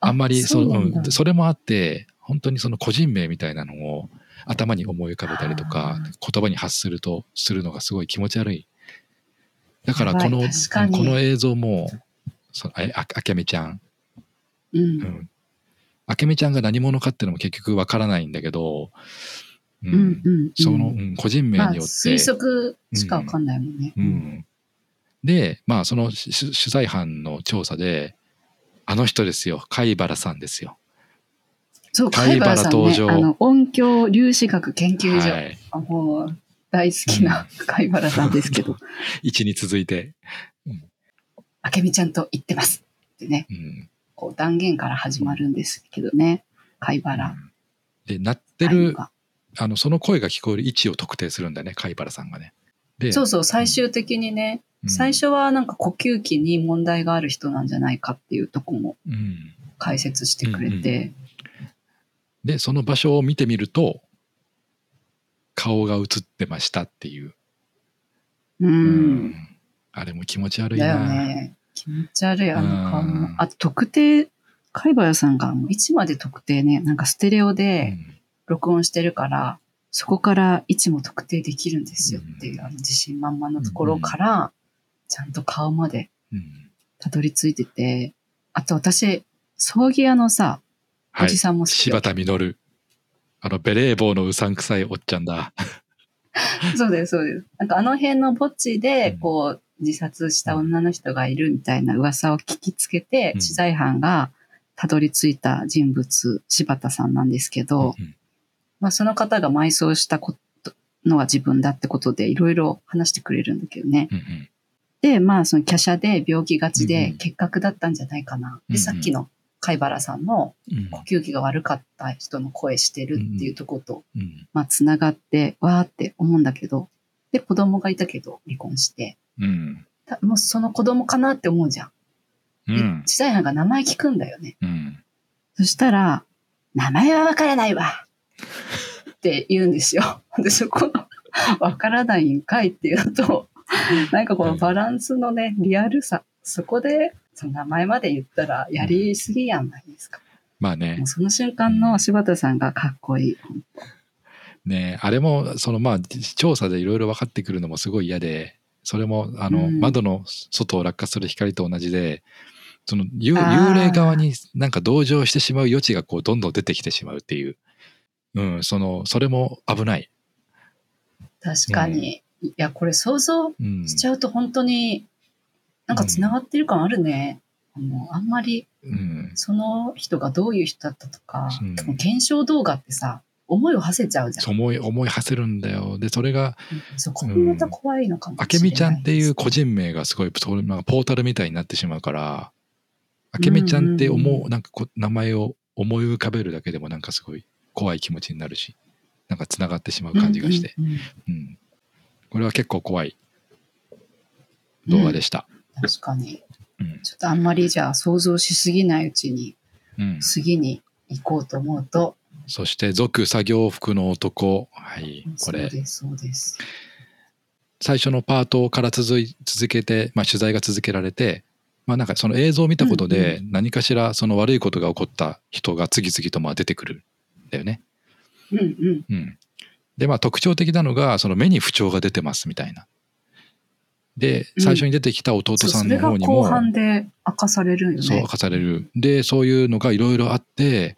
あんまり そ, そう、うん、それもあって本当にその個人名みたいなのを頭に思い浮かべたりとか言葉に発するとするのがすごい気持ち悪い。だからこのこの映像もその あ, あけみちゃん、うんうん、あけみちゃんが何者かっていうのも結局わからないんだけど、うんうんうん、その、うん、個人名によって、まあ、推測しかわかんないもんね、うんうん、でまあその取材班の調査であの人ですよ貝原さんですよ。そう貝原さんね、あの音響粒子学研究所、はい、もう大好きな貝原さんですけど一、うん、に続いて、うんあけみちゃんと言ってますってね、うん、こう断言から始まるんですけどね貝原、うん、で鳴ってるあのその声が聞こえる位置を特定するんだね貝原さんがね。でそうそう最終的にね、うん、最初はなんか呼吸器に問題がある人なんじゃないかっていうとこも解説してくれて、うんうんうん、でその場所を見てみると顔が映ってましたっていううん、うん、あれも気持ち悪いな。だよね、気持ち悪い、あの顔も。あと特定、貝原さんがいちまで特定ね、なんかステレオで録音してるから、うん、そこから位置も特定できるんですよっていう、うん、あの自信満々のところから、うん、ちゃんと顔までたどり着いてて、あと私葬儀屋のさ、おじさんも好き、はい、柴田実、あのベレー帽のうさんくさいおっちゃんだ。そうですそうです。なんかあの辺の墓地でこう自殺した女の人がいるみたいな噂を聞きつけて、うん、取材班がたどり着いた人物柴田さんなんですけど、うんうん、まあ、その方が埋葬したことのは自分だってことでいろいろ話してくれるんだけどね。うんうん、で、まあ、その華奢で病気がちで結核だったんじゃないかな。うんうん、で、さっきの貝原さんの呼吸器が悪かった人の声してるっていうとこと、うんうん、まあ、つながって、わーって思うんだけど、で、子供がいたけど離婚して、うん、もうその子供かなって思うじゃん。うん、で、知財班が名前聞くんだよね。うん、そしたら、名前はわからないわって言うんですよ。で、そこのわからないんかいっていうと、なんかこのバランスのね、リアルさ、そこでその名前まで言ったらやりすぎやんないですか。まあね、もうその瞬間の柴田さんがかっこいい、うん、ね、あれもその、まあ、調査でいろいろ分かってくるのもすごい嫌で、それもあの、うん、窓の外を落下する光と同じで、その 幽, 幽霊側になんか同情してしまう余地がこうどんどん出てきてしまうっていう、うん、そのそれも危ない。確かに、うん、いや、これ想像しちゃうと本当になんかつながってる感あるね、うん、あの、あんまりその人がどういう人だったとか、うん、検証動画ってさ、思いを馳せちゃうじゃん。思い、思い馳せるんだよ。で、それが、うん、そこもまた怖いのかもしれない。明美ちゃんっていう個人名がすごいポータルみたいになってしまうから、明美ちゃんって思う、うんうんうん、なんかこ名前を思い浮かべるだけでもなんかすごい怖い気持ちになるし、なんかつながってしまう感じがして、うんうんうんうん、これは結構怖い動画でした、うん、確かに、うん、ちょっとあんまりじゃあ想像しすぎないうちに、うん、次に行こうと思うと、そして俗作業服の男、はい、これそうですそうです。最初のパートから 続, い続けて、まあ、取材が続けられて、まあ、なんかその映像を見たことで何かしらその悪いことが起こった人が次々とまあ出てくるんだよね。うんうんうん、で、まあ、特徴的なのがその目に不調が出てますみたいな。で、最初に出てきた弟さんの方にも、うん、それが後半で明かされるよね。そう、明かされる。で、そういうのがいろいろあって、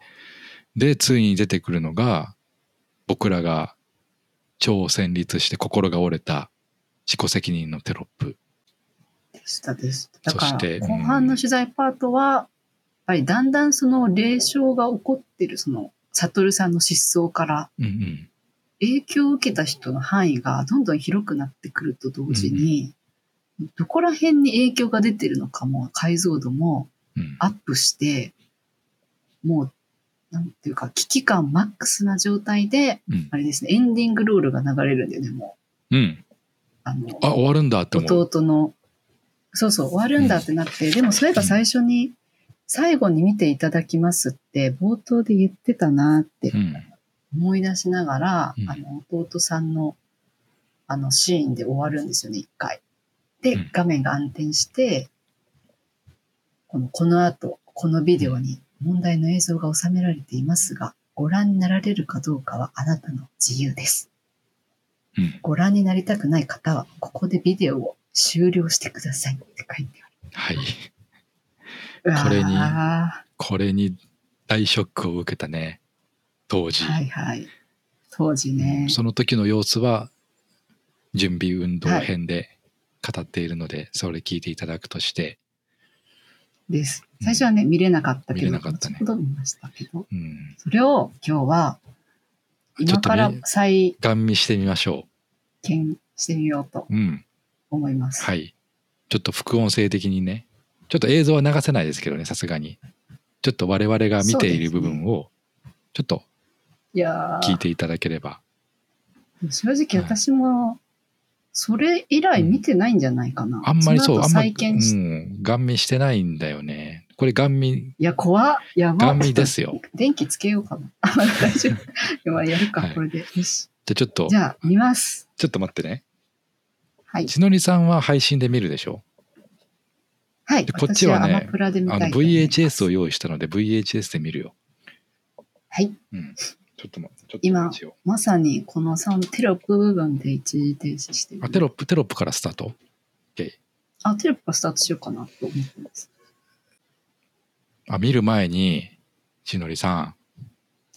でついに出てくるのが僕らが超戦慄して心が折れた自己責任のテロップでしたでした。だから後半の取材パートはやっぱりだんだんその霊障が起こってるその悟さんの失踪から、うんうん、影響を受けた人の範囲がどんどん広くなってくると同時に、うん、どこら辺に影響が出てるのかも解像度もアップして、うん、もうなんていうか危機感マックスな状態で、うん、あれですね、エンディングロールが流れるんだよね、もう、うん、あの、あ、終わるんだって思う。弟の、そうそう、終わるんだってなって、うん、でもそういえば最初に最後に見ていただきますって冒頭で言ってたなって、うん、思い出しながら、うん、あの弟さんのあのシーンで終わるんですよね、一回。で、うん、画面が暗転して、この、この後、このビデオに問題の映像が収められていますが、ご覧になられるかどうかはあなたの自由です。うん、ご覧になりたくない方は、ここでビデオを終了してくださいって書いてある。はい。これに、これに大ショックを受けたね。当時、はいはい、当時ね、その時の様子は準備運動編で語っているので、はい、それ聞いていただくとしてです。最初はね、うん、見れなかったけど、見れなかったね、ちょっと見ましたけど、うん、それを今日は今から再ガン見してみましょう。検してみようと思います、うん、はい。ちょっと副音声的にね、ちょっと映像は流せないですけどね、さすがにちょっと我々が見ている部分をちょっといや聞いていただければ。正直私もそれ以来見てないんじゃないかな、うん、あんまり。そう、あんまり、うん、ガン見してないんだよね、これ。ガン見、いや怖っ、やばい、ガン見ですよ。電気つけようかな。大丈夫。やるか、はい、これで。よし、じゃあちょっと、じゃあ見ます。ちょっと待ってね。はい、千典さんは配信で見るでしょ。はい。でこっちはね、はあの ブイエイチエス を用意したので ブイエイチエス で見るよ。はい。うん。ちょっと待って、ちょっと今まさにこのさんテロップ部分で一時停止してる。あ、テロップテロップからスタート。OK。あ、テロップからスタートしようかなと思ってます。あ、見る前に千典さん。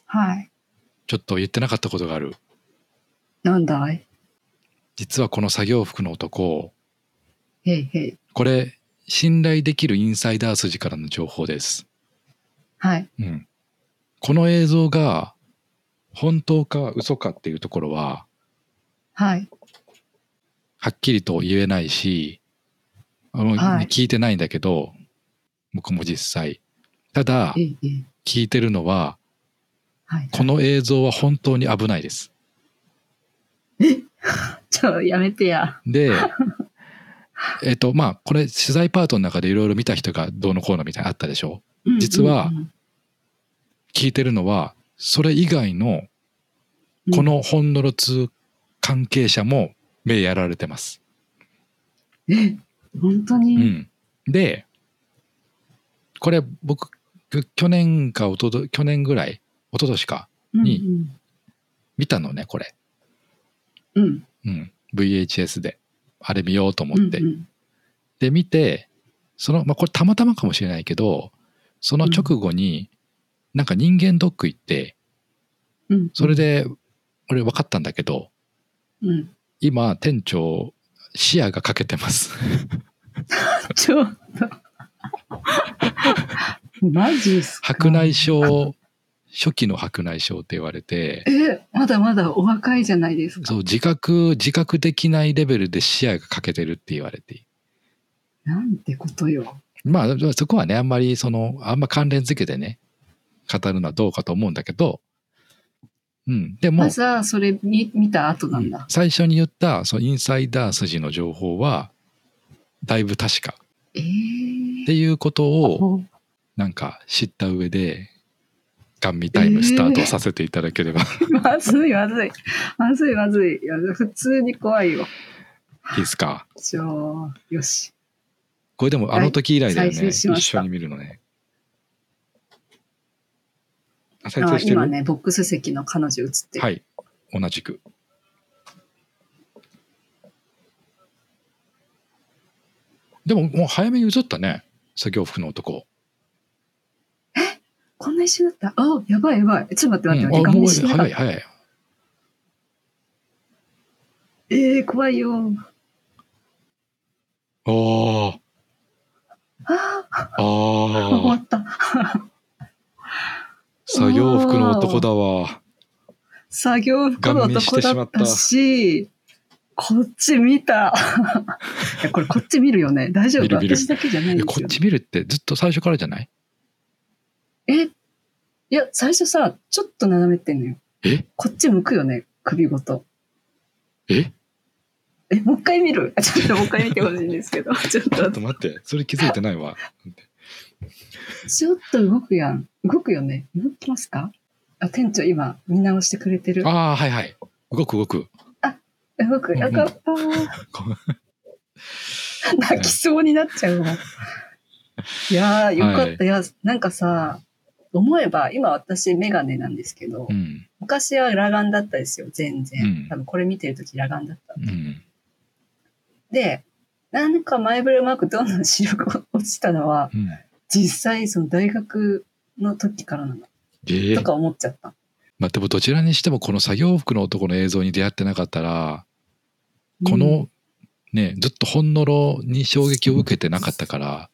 はい。ちょっと言ってなかったことがある。なんだい。実はこの作業服の男、へいへい、これ信頼できるインサイダー筋からの情報です。はい。うん。この映像が本当か嘘かっていうところは、はい。はっきりと言えないし、あの、はい、聞いてないんだけど、僕も実際。ただ、へいへい、聞いてるのは、はいはい、この映像は本当に危ないです。えちょやめてや。で、えっとまあこれ取材パートの中でいろいろ見た人がどうのこうのみたいなあったでしょ、うんうんうん、実は聞いてるのはそれ以外のこのホンノロツー関係者も目やられてます、うん、え本当に、うん、でこれ僕去年かおとと去年ぐらい一昨年かに見たのねこれ。うんうん、ブイエイチエス であれ見ようと思って、うんうん、で見てその、まあ、これたまたまかもしれないけどその直後になんか人間ドック行って、うんうん、それで俺分かったんだけど、うん、今店長視野が欠けてますちょっとマジっすか。白内障初期の白内障って言われて、え、まだまだお若いじゃないですか。そう、自覚自覚できないレベルで視野が欠けてるって言われて、なんてことよ。まあそこはねあんまりそのあんま関連づけてね語るのはどうかと思うんだけど、うん、でもまずはそれ見た後なんだ、うん、最初に言ったそのインサイダー筋の情報はだいぶ確か、えー、っていうことをなんか知った上で。甘味タイムスタートさせていただければ、えー、まずいまずいまずいまずい、 いや普通に怖いよ。いいですか。よし、これでもあの時以来だよね、一緒に見るのね。あ、再生してる。あ、今ねボックス席の彼女映ってる。はい、同じく。でももう早めに映ったね、作業服の男。こんな一瞬だった。あ、やばいやばい、ちょっと待って待って待って、うん、もう早い早い。えー、怖いよ。あーあー終わった作業服の男だわ。作業服の男だったし、こっち見たいやこれこっち見るよね、大丈夫、見る見る、私だけじゃないですよ。いやこっち見るってずっと最初からじゃない。え、いや最初さちょっと斜めってんのよ。え、こっち向くよね首ごと。ええ、もう一回見る。ちょっともう一回見てほしいんですけどちょっとちょっと待って、それ気づいてないわちょっと動くやん、動くよね、動きますか。あ、店長今見直してくれてる。ああ、はいはい、動く動く、あ、動く、よかった泣きそうになっちゃうわいやーよかった、はい、いやなんかさ思えば今私メガネなんですけど、うん、昔は裸眼だったですよ全然、うん、多分これ見てる時裸眼だった、うん、でなんか前触れうまくどんどん視力が落ちたのは、うん、実際その大学の時からなの、えー、とか思っちゃった。まあ、でもどちらにしてもこの作業服の男の映像に出会ってなかったらこの、うん、ねずっとほんのろに衝撃を受けてなかったから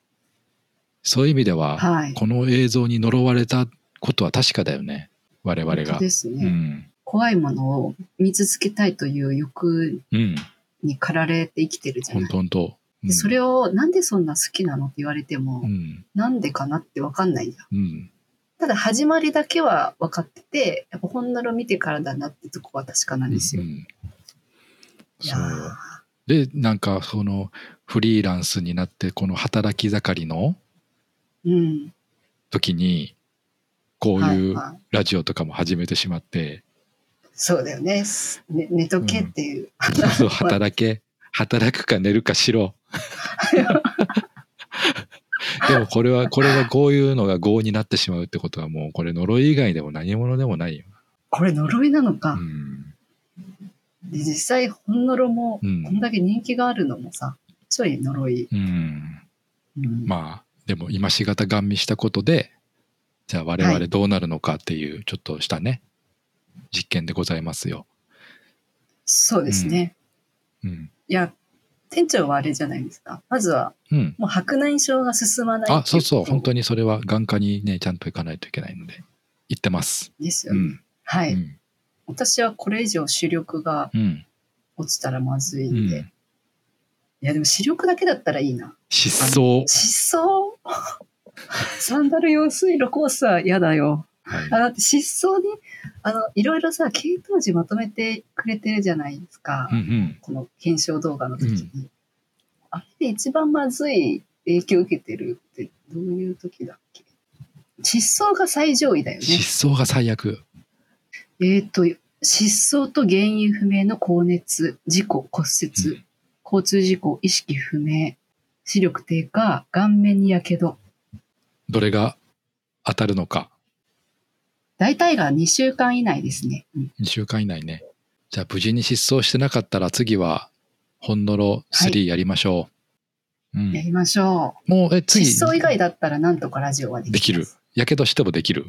そういう意味では、はい、この映像に呪われたことは確かだよね我々が。本当ですね、うん、怖いものを見続けたいという欲に駆られて生きてるじゃない、うん、本当本当、うん、でそれをなんでそんな好きなのって言われても、うん、なんでかなって分かんないじゃん、うん、ただ始まりだけは分かっててやっぱほんのろ見てからだなってとこは確かなんですよ、うんうん、いやでなんかそのフリーランスになってこの働き盛りのうん、時にこういうラジオとかも始めてしまって、はいはい、そうだよね、寝とけっていう、うん、そうそう働け働くか寝るかしろでもこれはこれはこういうのが業になってしまうってことはもうこれ呪い以外でも何者でもないよ。これ呪いなのか、うん、で実際本呪もこんだけ人気があるのもさ、うん、ちょい呪い、うんうん、まあでも今しがたガン見したことでじゃあ我々どうなるのかっていうちょっとしたね、はい、実験でございますよ。そうですね、うんうん、いや店長はあれじゃないですか。まずは、うん、もう白内障が進まない。あ、そうそう、本当にそれは眼科にねちゃんと行かないといけないので行ってます。ですよね。うん、はい、うん。私はこれ以上視力が落ちたらまずいんで、うんうん、いやでも視力だけだったらいいな。失踪。失踪。サンダル用水路コースはやだよ。はい、あだって失踪にあのいろいろさ系統時まとめてくれてるじゃないですか、うんうん、この検証動画の時に、うん、あれで一番まずい影響を受けてるってどういう時だっけ。失踪が最上位だよね。失踪が最悪。えっと失踪と原因不明の高熱、事故、骨折、うん、交通事故、意識不明、視力低下、顔面にやけど。どれが当たるのか。大体がにしゅうかん以内ですね、うん、にしゅうかん以内ね。じゃあ無事に失踪してなかったら次は本呪スリーやりましょう、はい、うん、やりましょう。もうえ次失踪以外だったらなんとかラジオはできます。できる。やけどしてもできる。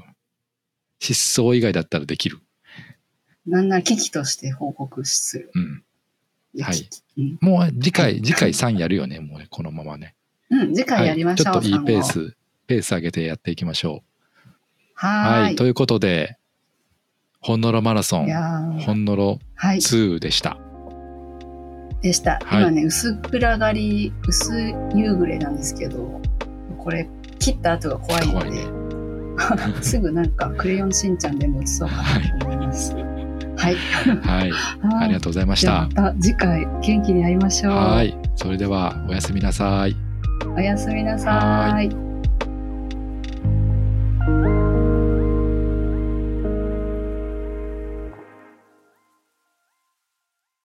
失踪以外だったらできる。なんなら危機として報告する、うん、いや、はい、うん、もう次回、はい、次回さんやるよね。もうこのままね、うん、次回やりましょう、はい、ちょっといいペースペース上げてやっていきましょう。はい、はい、ということで本呪マラソン本呪ツーでした、はい、でした、はい、今ね薄暗がり薄夕暮れなんですけどこれ切った後が怖いので怖い、ね、すぐなんかクレヨンしんちゃんでも映そうかなと思いますはい、はいはい、ありがとうございました。また次回元気に会いましょう。はい、それではおやすみなさい。おやすみなさい。